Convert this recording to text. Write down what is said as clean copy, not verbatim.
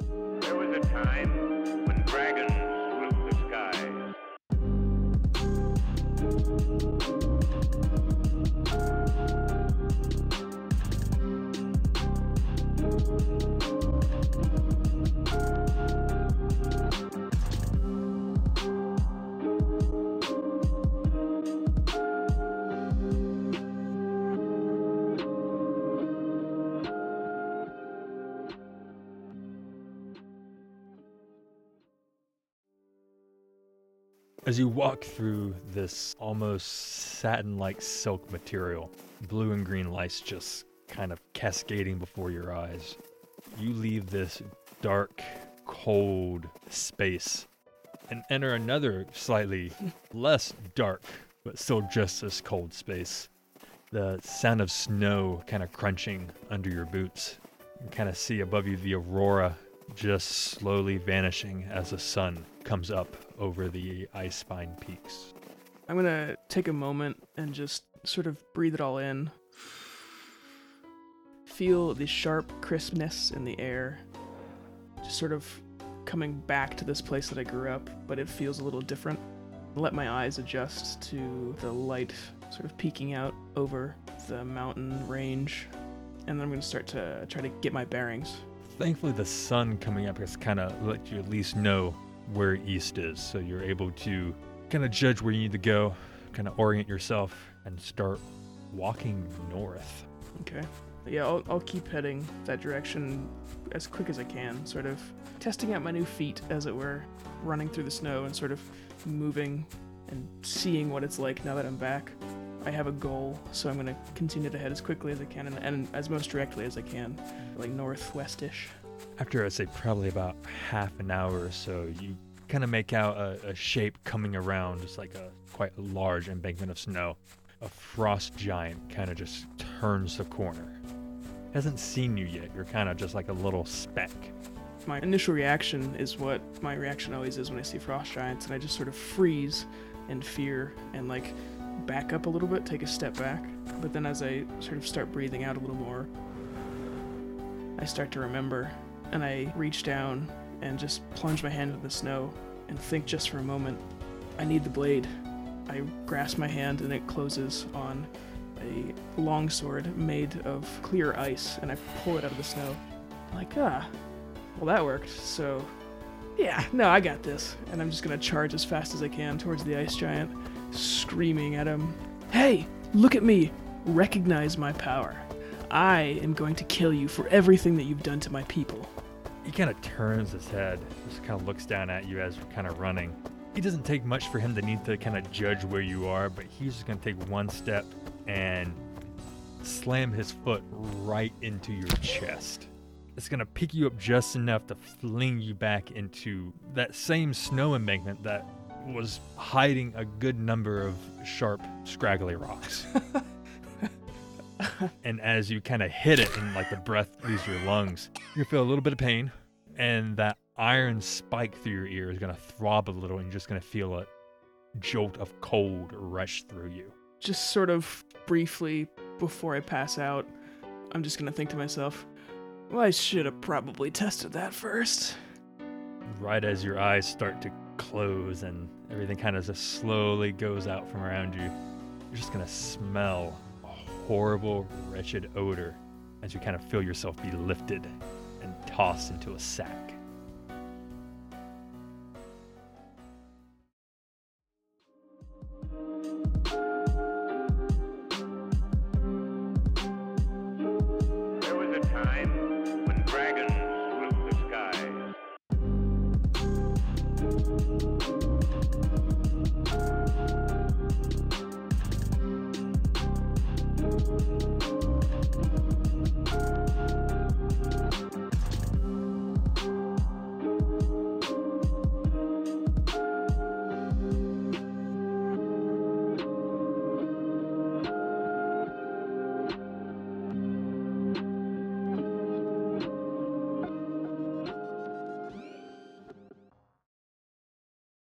There was a time when dragons ruled the skies. As you walk through this almost satin-like silk material, blue and green lights just kind of cascading before your eyes, you leave this dark, cold space and enter another slightly less dark, but still just as cold space. The sound of snow kind of crunching under your boots. You kind of see above you the aurora just slowly vanishing as the sun comes up over the ice pine peaks. I'm going to take a moment and just sort of breathe it all in. Feel the sharp crispness in the air. Just sort of coming back to this place that I grew up, but it feels a little different. Let my eyes adjust to the light sort of peeking out over the mountain range. And then I'm going to start to try to get my bearings. Thankfully, the sun coming up has kind of let you at least know where east is, so you're able to kind of judge where you need to go, kind of orient yourself, and start walking north. Okay. Yeah, I'll keep heading that direction as quick as I can, sort of testing out my new feet, as it were, running through the snow and sort of moving and seeing what it's like now that I'm back. I have a goal, so I'm going to continue to head as quickly as I can and as most directly as I can, like northwest-ish. After, I'd say, probably about half an hour or so, you kind of make out a shape coming around, just like a quite large embankment of snow. A frost giant kind of just turns the corner. Hasn't seen you yet. You're kind of just like a little speck. My initial reaction is what my reaction always is when I see frost giants, and I just sort of freeze in fear and like back up a little bit, take a step back. But then as I sort of start breathing out a little more, I start to remember. And I reach down and just plunge my hand into the snow and think just for a moment, I need the blade. I grasp my hand and it closes on a longsword made of clear ice, and I pull it out of the snow. I'm like, well, that worked, so yeah, no, I got this. And I'm just gonna charge as fast as I can towards the ice giant, screaming at him, "Hey, look at me, recognize my power. I am going to kill you for everything that you've done to my people." He kind of turns his head, just kind of looks down at you as you're kind of running. It doesn't take much for him to need to kind of judge where you are, but he's just going to take one step and slam his foot right into your chest. It's going to pick you up just enough to fling you back into that same snow embankment that was hiding a good number of sharp, scraggly rocks. And as you kind of hit it and like the breath leaves your lungs, you feel a little bit of pain, and that iron spike through your ear is going to throb a little, and you're just going to feel a jolt of cold rush through you. Just sort of briefly before I pass out, I'm just going to think to myself, well, I should have probably tested that first. Right as your eyes start to close and everything kind of just slowly goes out from around you, you're just going to smell horrible, wretched odor as you kind of feel yourself be lifted and tossed into a sack. There was a time when dragons ruled the skies. Thank you.